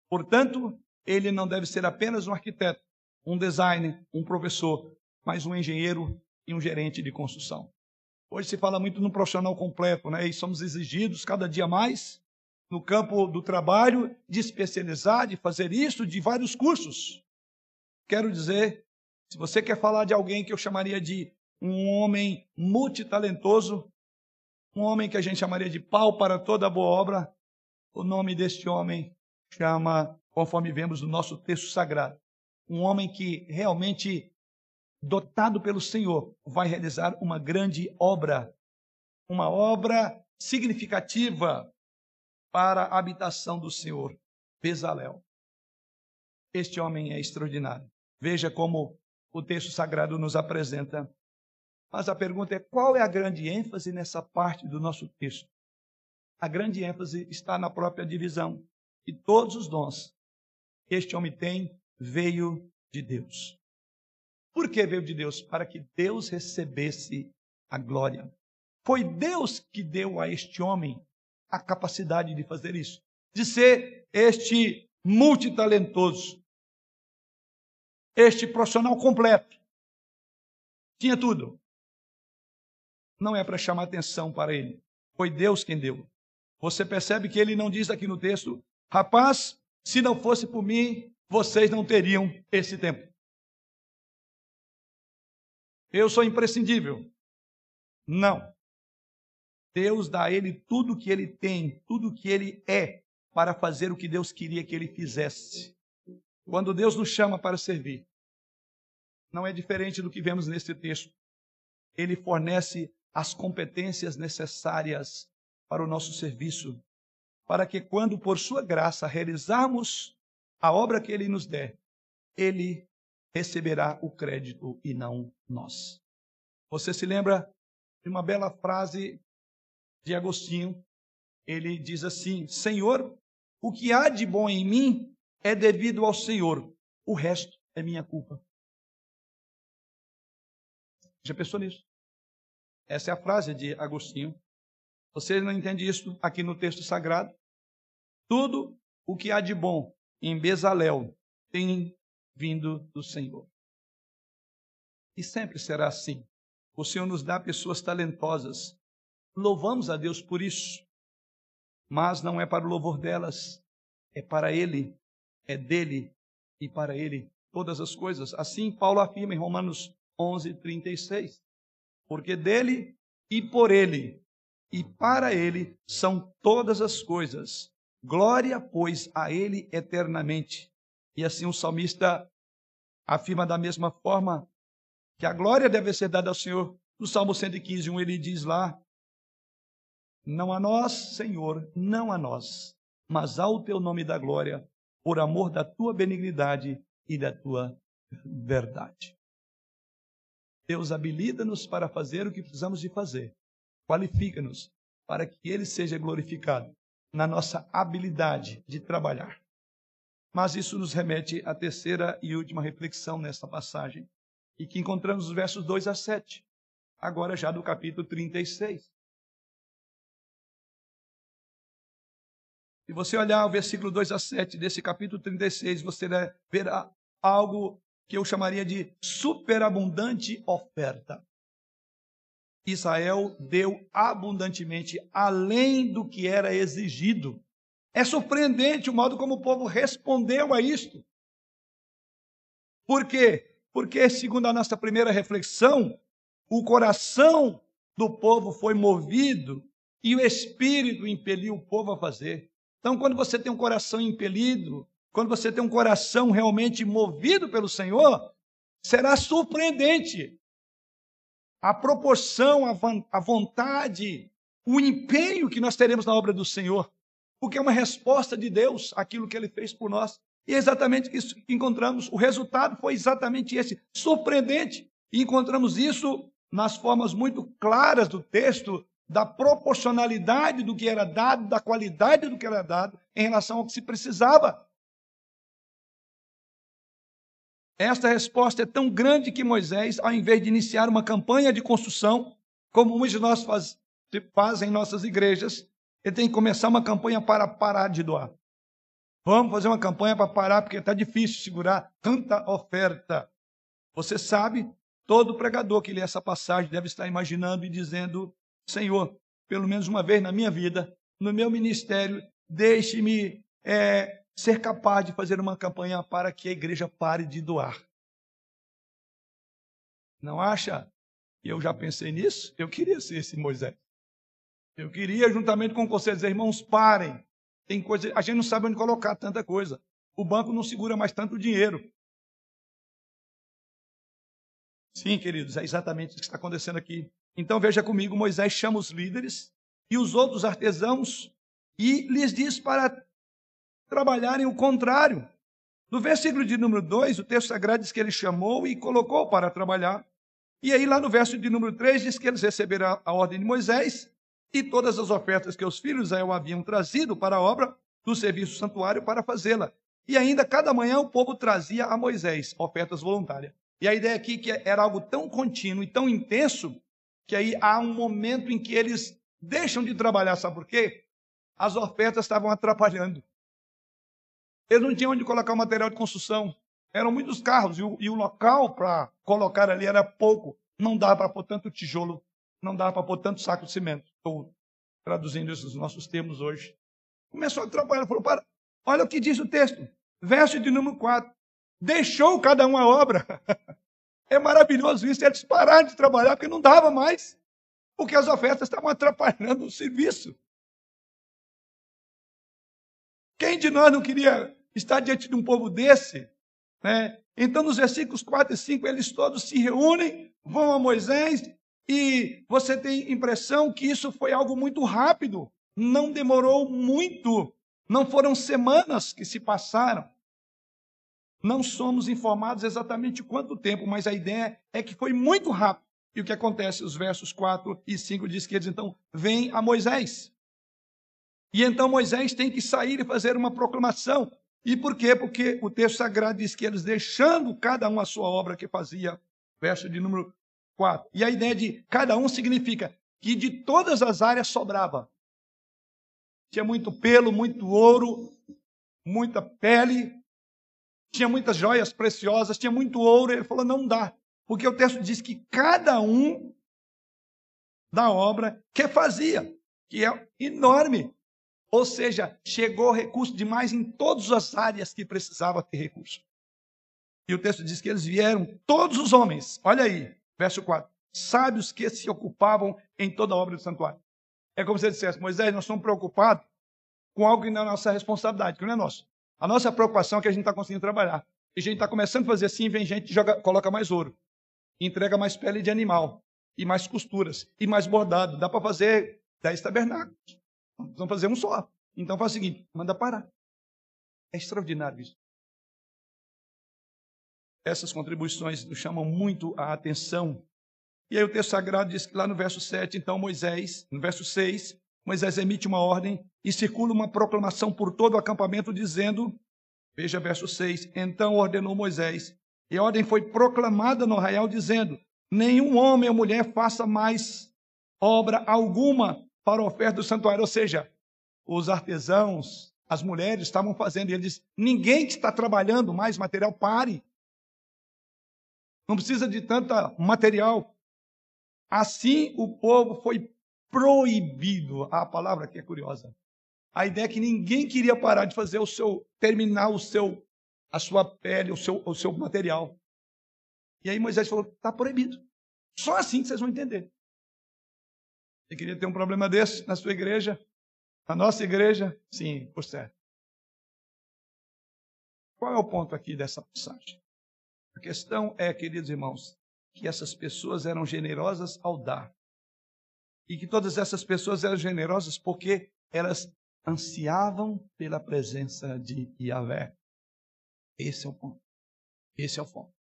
Portanto, ele não deve ser apenas um arquiteto, um designer, um professor, mas um engenheiro e um gerente de construção. Hoje se fala muito no profissional completo, né? E somos exigidos cada dia mais no campo do trabalho de especializar, de fazer isso, de vários cursos. Quero dizer, se você quer falar de alguém que eu chamaria de um homem multitalentoso, um homem que a gente chamaria de pau para toda boa obra, o nome deste homem chama conforme vemos no nosso texto sagrado. Um homem que realmente, dotado pelo Senhor, vai realizar uma grande obra, uma obra significativa para a habitação do Senhor, Bezalel. Este homem é extraordinário. Veja como o texto sagrado nos apresenta. Mas a pergunta é, qual é a grande ênfase nessa parte do nosso texto? A grande ênfase está na própria divisão. E todos os dons que este homem tem veio de Deus. Por que veio de Deus? Para que Deus recebesse a glória. Foi Deus que deu a este homem a capacidade de fazer isso, de ser este multitalentoso, este profissional completo. Tinha tudo. Não é para chamar atenção para ele. Foi Deus quem deu. Você percebe que ele não diz aqui no texto, rapaz, se não fosse por mim, vocês não teriam esse tempo. Eu sou imprescindível. Não. Deus dá a ele tudo o que ele tem, tudo o que ele é, para fazer o que Deus queria que ele fizesse. Quando Deus nos chama para servir, não é diferente do que vemos neste texto. Ele fornece as competências necessárias para o nosso serviço, para que quando, por sua graça, realizarmos a obra que ele nos der, ele receberá o crédito e não nós. Você se lembra de uma bela frase de Agostinho? Ele diz assim, Senhor, o que há de bom em mim é devido ao Senhor, o resto é minha culpa. Já pensou nisso? Essa é a frase de Agostinho. Você não entende isso aqui no texto sagrado? Tudo o que há de bom em Bezalel tem vindo do Senhor. E sempre será assim. O Senhor nos dá pessoas talentosas. Louvamos a Deus por isso. Mas não é para o louvor delas. É para Ele. É dele e para Ele todas as coisas. Assim Paulo afirma em Romanos onze, trinta e seis. Porque dele e por ele e para ele são todas as coisas. Glória, pois, a ele eternamente. E assim o salmista afirma da mesma forma que a glória deve ser dada ao Senhor. No Salmo cento e quinze, um, ele diz lá, não a nós, Senhor, não a nós, mas ao teu nome da glória, por amor da tua benignidade e da tua verdade. Deus habilita-nos para fazer o que precisamos de fazer. Qualifica-nos para que Ele seja glorificado na nossa habilidade de trabalhar. Mas isso nos remete à terceira e última reflexão nesta passagem, e que encontramos os versos dois a sete, agora já do capítulo trinta e seis. Se você olhar o versículo dois a sete desse capítulo trinta e seis, você verá algo que eu chamaria de superabundante oferta. Israel deu abundantemente, além do que era exigido. É surpreendente o modo como o povo respondeu a isto. Por quê? Porque, segundo a nossa primeira reflexão, o coração do povo foi movido e o Espírito impeliu o povo a fazer. Então, quando você tem um coração impelido, quando você tem um coração realmente movido pelo Senhor, será surpreendente a proporção, a vontade, o empenho que nós teremos na obra do Senhor, porque é uma resposta de Deus àquilo que Ele fez por nós. E é exatamente isso que encontramos. O resultado foi exatamente esse, surpreendente. E encontramos isso nas formas muito claras do texto, da proporcionalidade do que era dado, da qualidade do que era dado em relação ao que se precisava. Esta resposta é tão grande que Moisés, ao invés de iniciar uma campanha de construção, como muitos de nós faz, fazem em nossas igrejas, ele tem que começar uma campanha para parar de doar. Vamos fazer uma campanha para parar, porque está difícil segurar tanta oferta. Você sabe, todo pregador que lê essa passagem deve estar imaginando e dizendo, Senhor, pelo menos uma vez na minha vida, no meu ministério, deixe-me é, ser capaz de fazer uma campanha para que a igreja pare de doar. Não acha? Eu já pensei nisso, eu queria ser esse Moisés. Eu queria, juntamente com vocês, irmãos, parem. Tem coisa, a gente não sabe onde colocar tanta coisa. o banco não segura mais tanto dinheiro. Sim, queridos, é exatamente isso que está acontecendo aqui. Então veja comigo, Moisés chama os líderes e os outros artesãos e lhes diz para trabalharem o contrário. No versículo de número dois, o texto sagrado diz que ele chamou e colocou para trabalhar. E aí lá no verso de número três diz que eles receberam a ordem de Moisés e todas as ofertas que os filhos de Israel haviam trazido para a obra do serviço do santuário para fazê-la. E ainda cada manhã o povo trazia a Moisés ofertas voluntárias. E a ideia aqui é que era algo tão contínuo e tão intenso que aí há um momento em que eles deixam de trabalhar, sabe por quê? As ofertas estavam atrapalhando. Eles não tinham onde colocar o material de construção. Eram muitos carros e o, e o local para colocar ali era pouco. Não dava para pôr tanto tijolo, não dava para pôr tanto saco de cimento. Estou traduzindo esses nossos termos hoje. Começou a atrapalhar, falou, para, olha o que diz o texto. Verso de número quatro. Deixou cada um a obra. É maravilhoso isso, eles pararam de trabalhar porque não dava mais, porque as ofertas estavam atrapalhando o serviço. Quem de nós não queria estar diante de um povo desse? Né? Então, nos versículos quatro e cinco, eles todos se reúnem, vão a Moisés, e você tem a impressão que isso foi algo muito rápido, não demorou muito, não foram semanas que se passaram. Não somos informados exatamente quanto tempo, mas a ideia é que foi muito rápido. E o que acontece? Os versos quatro e cinco diz que eles, então, vêm a Moisés. E então Moisés tem que sair e fazer uma proclamação. E por quê? Porque o texto sagrado diz que eles deixando cada um a sua obra que fazia, verso de número quatro. E a ideia de cada um significa que de todas as áreas sobrava. Tinha muito pelo, muito ouro, muita pele, tinha muitas joias preciosas, tinha muito ouro. Ele falou, não dá, porque o texto diz que cada um da obra que fazia, que é enorme. Ou seja, chegou recurso demais em todas as áreas que precisava ter recurso. E o texto diz que eles vieram, todos os homens, olha aí, verso quatro, sábios que se ocupavam em toda a obra do santuário. É como se ele dissesse, Moisés, nós somos preocupados com algo que não é nossa responsabilidade, que não é nosso. A nossa preocupação é que a gente está conseguindo trabalhar. E a gente está começando a fazer assim, vem gente e coloca mais ouro, entrega mais pele de animal, e mais costuras, e mais bordado. Dá para fazer dez tabernáculos. Vamos fazer um só. Então faz o seguinte, manda parar. É extraordinário isso. Essas contribuições nos chamam muito a atenção. E aí o texto sagrado diz que lá no verso sete, então Moisés, no verso seis, Moisés emite uma ordem e circula uma proclamação por todo o acampamento dizendo, veja verso seis, então ordenou Moisés, e a ordem foi proclamada no arraial dizendo, nenhum homem ou mulher faça mais obra alguma para a oferta do santuário, ou seja, os artesãos, as mulheres estavam fazendo, e ele diz, ninguém que está trabalhando mais material, pare. Não precisa de tanto material. Assim o povo foi proibido, a palavra que é curiosa, a ideia é que ninguém queria parar de fazer o seu, terminar o seu, a sua pele, o seu, o seu material. E aí Moisés falou, está proibido, só assim que vocês vão entender. Você queria ter um problema desse na sua igreja? Na nossa igreja? Sim, por certo. Qual é o ponto aqui dessa passagem? A questão é, queridos irmãos, que essas pessoas eram generosas ao dar. E que todas essas pessoas eram generosas porque elas ansiavam pela presença de Yahvé. Esse é o ponto. Esse é o ponto.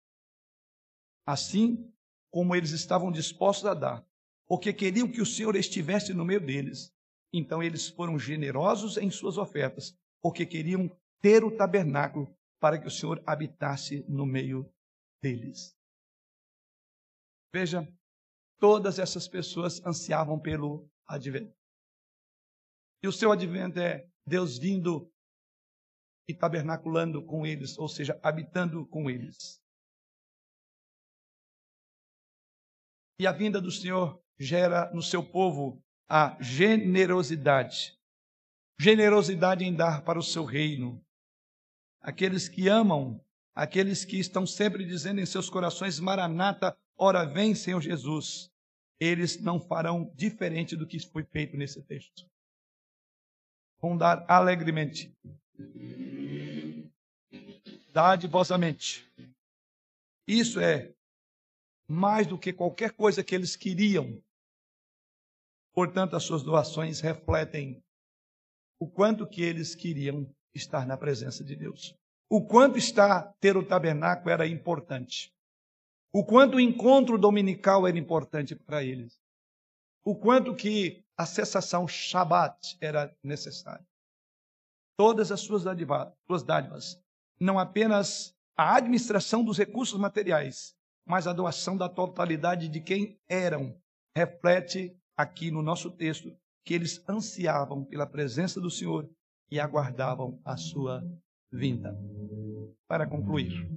Assim como eles estavam dispostos a dar, porque queriam que o Senhor estivesse no meio deles. Então eles foram generosos em suas ofertas, porque queriam ter o tabernáculo para que o Senhor habitasse no meio deles. Veja, todas essas pessoas ansiavam pelo advento. E o seu advento é Deus vindo e tabernaculando com eles, ou seja, habitando com eles. E a vinda do Senhor gera no seu povo a generosidade. Generosidade em dar para o seu reino. Aqueles que amam, aqueles que estão sempre dizendo em seus corações, Maranata, ora vem, Senhor Jesus. Eles não farão diferente do que foi feito nesse texto. Vão dar alegremente. dadivosamente. Isso é mais do que qualquer coisa que eles queriam. Portanto, as suas doações refletem o quanto que eles queriam estar na presença de Deus. O quanto estar, ter o tabernáculo era importante. O quanto o encontro dominical era importante para eles. O quanto que a cessação Shabat era necessária. Todas as suas dádivas, suas dádivas, não apenas a administração dos recursos materiais, mas a doação da totalidade de quem eram, reflete aqui no nosso texto que eles ansiavam pela presença do Senhor e aguardavam a sua vinda. Para concluir,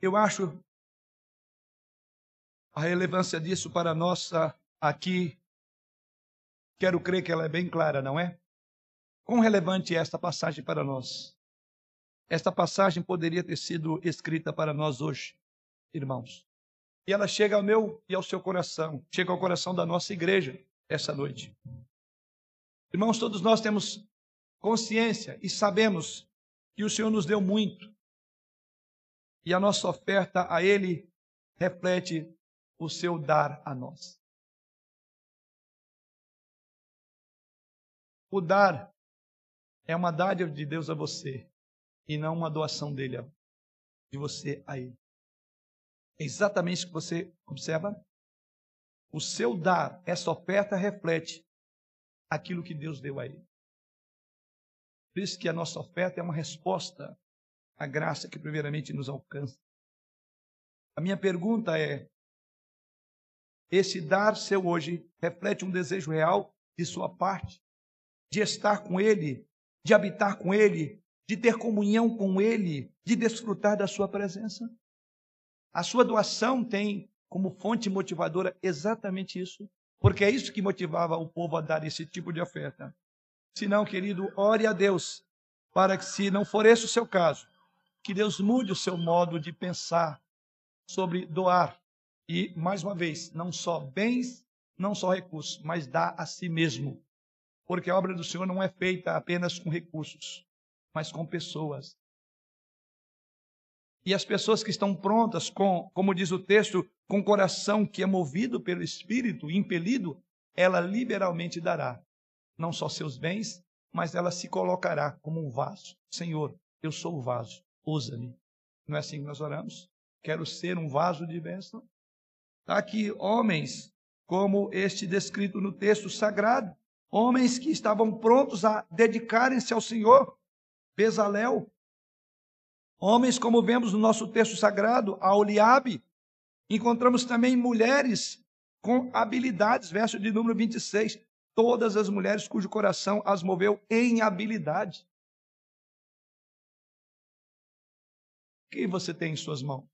eu acho a relevância disso para nós aqui, quero crer que ela é bem clara, não é? Quão relevante é esta passagem para nós? Esta passagem poderia ter sido escrita para nós hoje, irmãos. E ela chega ao meu e ao seu coração, chega ao coração da nossa igreja essa noite. Irmãos, todos nós temos consciência e sabemos que o Senhor nos deu muito. E a nossa oferta a Ele reflete o seu dar a nós. O dar é uma dádiva de Deus a você e não uma doação dele, de você a Ele. É exatamente o que você observa. O seu dar, essa oferta, reflete aquilo que Deus deu a Ele. Por isso que a nossa oferta é uma resposta a graça que primeiramente nos alcança. A minha pergunta é, esse dar seu hoje reflete um desejo real de sua parte, de estar com Ele, de habitar com Ele, de ter comunhão com Ele, de desfrutar da sua presença? A sua doação tem como fonte motivadora exatamente isso, porque é isso que motivava o povo a dar esse tipo de oferta. Se não, querido, ore a Deus, para que, se não for esse o seu caso, que Deus mude o seu modo de pensar sobre doar. E, mais uma vez, não só bens, não só recursos, mas dá a si mesmo. Porque a obra do Senhor não é feita apenas com recursos, mas com pessoas. E as pessoas que estão prontas, com, como diz o texto, com o coração que é movido pelo Espírito, impelido, ela liberalmente dará, não só seus bens, mas ela se colocará como um vaso. Senhor, eu sou o vaso, usa-me. Não é assim que nós oramos? Quero ser um vaso de bênção. Está aqui homens, como este descrito no texto sagrado, homens que estavam prontos a dedicarem-se ao Senhor, Bezalel. Homens, como vemos no nosso texto sagrado, Aoliabe. Encontramos também mulheres com habilidades, verso de número vinte e seis, todas as mulheres cujo coração as moveu em habilidade. O que você tem em suas mãos?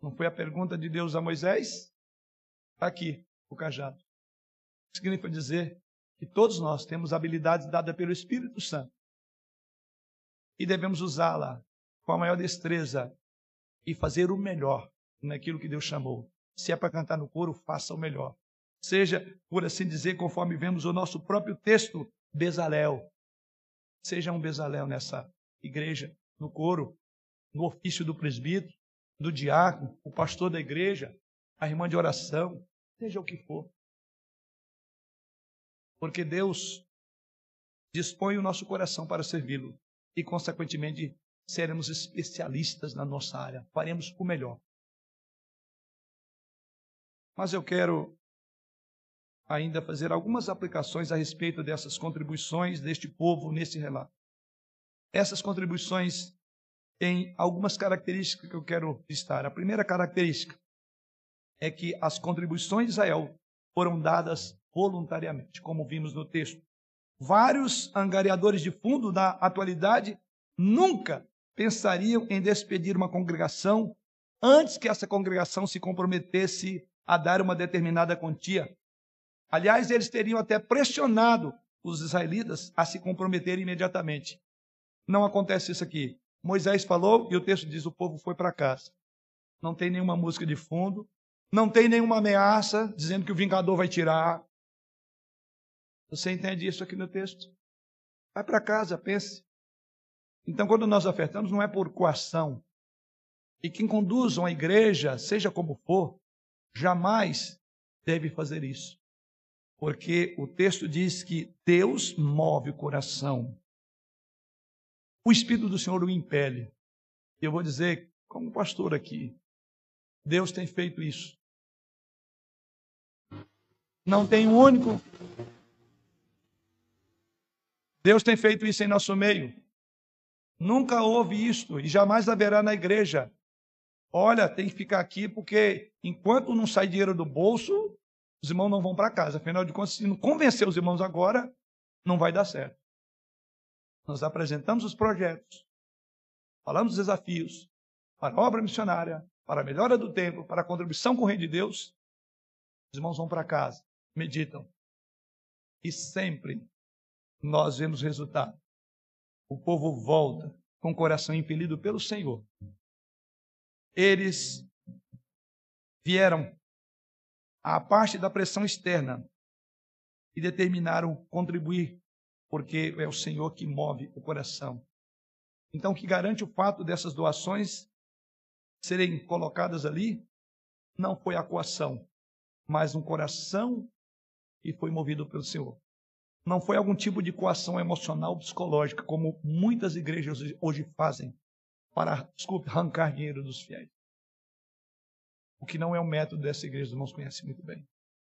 Não foi a pergunta de Deus a Moisés? Está aqui o cajado. Significa dizer que todos nós temos habilidades dadas pelo Espírito Santo. E devemos usá-la com a maior destreza e fazer o melhor naquilo que Deus chamou. Se é para cantar no coro, faça o melhor. Seja, por assim dizer, conforme vemos o nosso próprio texto, Bezalel. Seja um Bezalel nessa igreja, no coro, no ofício do presbítero, do diácono, o pastor da igreja, a irmã de oração, seja o que for. Porque Deus dispõe o nosso coração para servi-lo. E, consequentemente, seremos especialistas na nossa área. Faremos o melhor. Mas eu quero ainda fazer algumas aplicações a respeito dessas contribuições deste povo nesse relato. Essas contribuições têm algumas características que eu quero listar. A primeira característica é que as contribuições de Israel foram dadas voluntariamente, como vimos no texto. Vários angariadores de fundo da atualidade nunca pensariam em despedir uma congregação antes que essa congregação se comprometesse a dar uma determinada quantia. Aliás, eles teriam até pressionado os israelitas a se comprometerem imediatamente. Não acontece isso aqui. Moisés falou e o texto diz: o povo foi para casa. Não tem nenhuma música de fundo, não tem nenhuma ameaça dizendo que o vingador vai tirar. Você entende isso aqui no texto? Vai para casa, pense. Então, quando nós ofertamos, não é por coação. E quem conduz uma igreja, seja como for, jamais deve fazer isso. Porque o texto diz que Deus move o coração. O Espírito do Senhor o impele. Eu vou dizer, como pastor aqui, Deus tem feito isso. Não tem um único. Deus tem feito isso em nosso meio. Nunca houve isto e jamais haverá na igreja. Olha, tem que ficar aqui porque enquanto não sai dinheiro do bolso, os irmãos não vão para casa. Afinal de contas, se não convencer os irmãos agora, não vai dar certo. Nós apresentamos os projetos, falamos dos desafios para a obra missionária, para a melhora do tempo, para a contribuição com o reino de Deus. Os irmãos vão para casa, meditam. E sempre nós vemos resultado. O povo volta com o coração impelido pelo Senhor. Eles vieram à parte da pressão externa e determinaram contribuir, porque é o Senhor que move o coração. Então, o que garante o fato dessas doações serem colocadas ali não foi a coação, mas um coração que foi movido pelo Senhor. Não foi algum tipo de coação emocional ou psicológica, como muitas igrejas hoje fazem, para, desculpe, arrancar dinheiro dos fiéis. O que não é o método dessa igreja, os irmãos conhecem muito bem.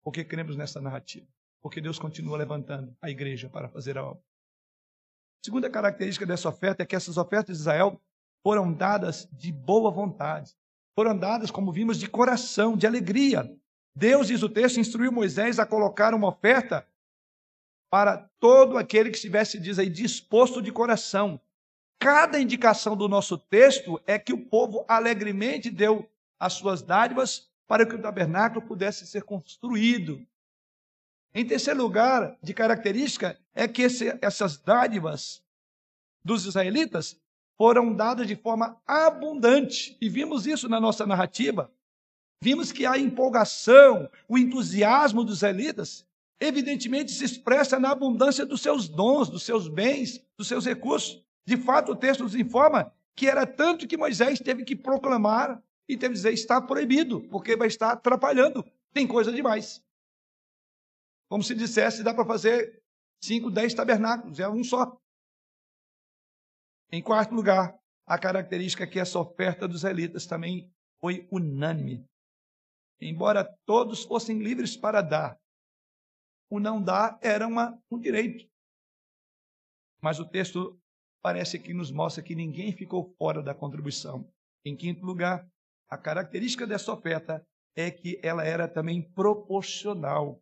Porque cremos nessa narrativa. Porque Deus continua levantando a igreja para fazer a obra. A segunda característica dessa oferta é que essas ofertas de Israel foram dadas de boa vontade. Foram dadas, como vimos, de coração, de alegria. Deus, diz o texto, instruiu Moisés a colocar uma oferta para todo aquele que estivesse, diz aí, disposto de coração. Cada indicação do nosso texto é que o povo alegremente deu as suas dádivas para que o tabernáculo pudesse ser construído. Em terceiro lugar, de característica, é que esse, essas dádivas dos israelitas foram dadas de forma abundante. E vimos isso na nossa narrativa. Vimos que a empolgação, o entusiasmo dos israelitas, evidentemente se expressa na abundância dos seus dons, dos seus bens, dos seus recursos. De fato, o texto nos informa que era tanto que Moisés teve que proclamar e teve que dizer, está proibido, porque vai estar atrapalhando, tem coisa demais. Como se dissesse, dá para fazer cinco, dez tabernáculos, é um só. Em quarto lugar, a característica é que essa oferta dos israelitas também foi unânime. Embora todos fossem livres para dar, o não dar era uma, um direito. Mas o texto parece que nos mostra que ninguém ficou fora da contribuição. Em quinto lugar, a característica dessa oferta é que ela era também proporcional.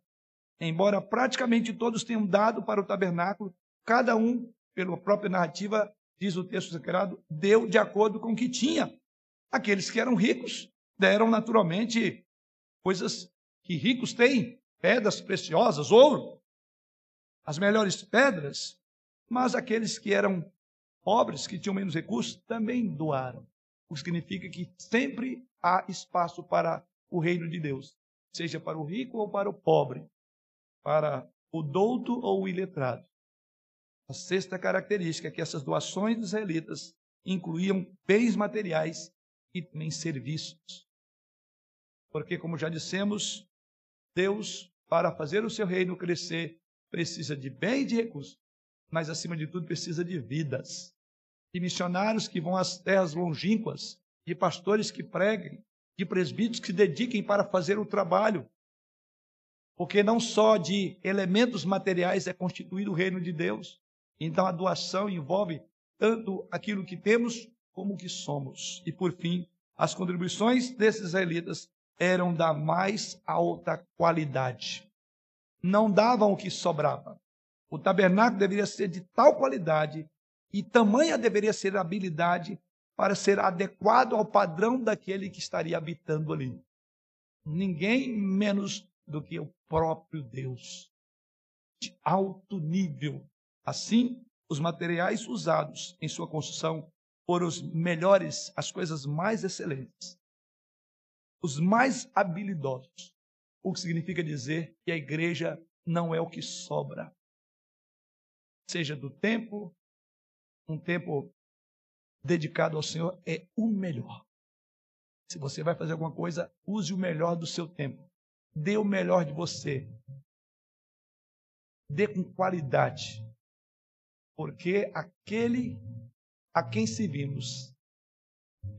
Embora praticamente todos tenham dado para o tabernáculo, cada um, pela própria narrativa, diz o texto sagrado, deu de acordo com o que tinha. Aqueles que eram ricos deram naturalmente coisas que ricos têm, pedras preciosas, ouro, as melhores pedras, mas aqueles que eram pobres, que tinham menos recursos, também doaram. O que significa que sempre há espaço para o reino de Deus, seja para o rico ou para o pobre, para o douto ou o iletrado. A sexta característica é que essas doações dos israelitas incluíam bens materiais e também serviços. Porque, como já dissemos, Deus, para fazer o seu reino crescer, precisa de bem e de recursos, mas, acima de tudo, precisa de vidas. De missionários que vão às terras longínquas, de pastores que preguem, de presbíteros que se dediquem para fazer o trabalho, porque não só de elementos materiais é constituído o reino de Deus, então a doação envolve tanto aquilo que temos como o que somos. E por fim, as contribuições desses israelitas eram da mais alta qualidade, não davam o que sobrava. O tabernáculo deveria ser de tal qualidade e tamanha deveria ser a habilidade para ser adequado ao padrão daquele que estaria habitando ali. Ninguém menos do que o próprio Deus, de alto nível. Assim, os materiais usados em sua construção foram os melhores, as coisas mais excelentes, os mais habilidosos, o que significa dizer que a igreja não é o que sobra, seja do tempo, um tempo dedicado ao Senhor é o melhor. Se você vai fazer alguma coisa, use o melhor do seu tempo. Dê o melhor de você. Dê com qualidade. Porque aquele a quem servimos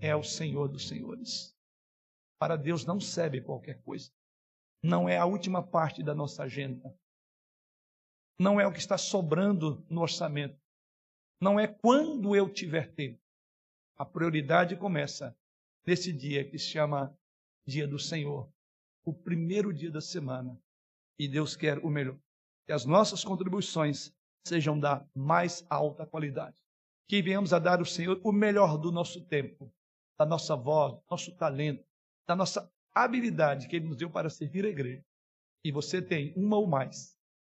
é o Senhor dos senhores. Para Deus não serve qualquer coisa. Não é a última parte da nossa agenda. Não é o que está sobrando no orçamento. Não é quando eu tiver tempo. A prioridade começa nesse dia que se chama Dia do Senhor. O primeiro dia da semana. E Deus quer o melhor. Que as nossas contribuições sejam da mais alta qualidade. Que venhamos a dar ao Senhor o melhor do nosso tempo, da nossa voz, do nosso talento, da nossa habilidade que Ele nos deu para servir a igreja. E você tem uma ou mais.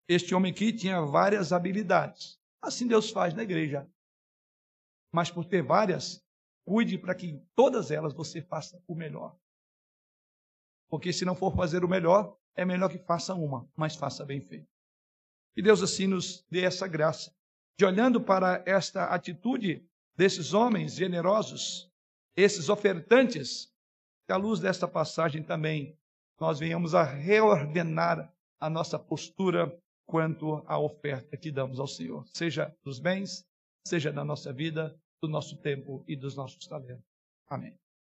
Este homem aqui tinha várias habilidades. Assim Deus faz na igreja. Mas por ter várias, cuide para que em todas elas você faça o melhor. Porque se não for fazer o melhor, é melhor que faça uma, mas faça bem feito. Que Deus assim nos dê essa graça. De olhando para esta atitude desses homens generosos, esses ofertantes, que à luz desta passagem também nós venhamos a reordenar a nossa postura quanto à oferta que damos ao Senhor, seja dos bens, seja da nossa vida, do nosso tempo e dos nossos talentos. Amém.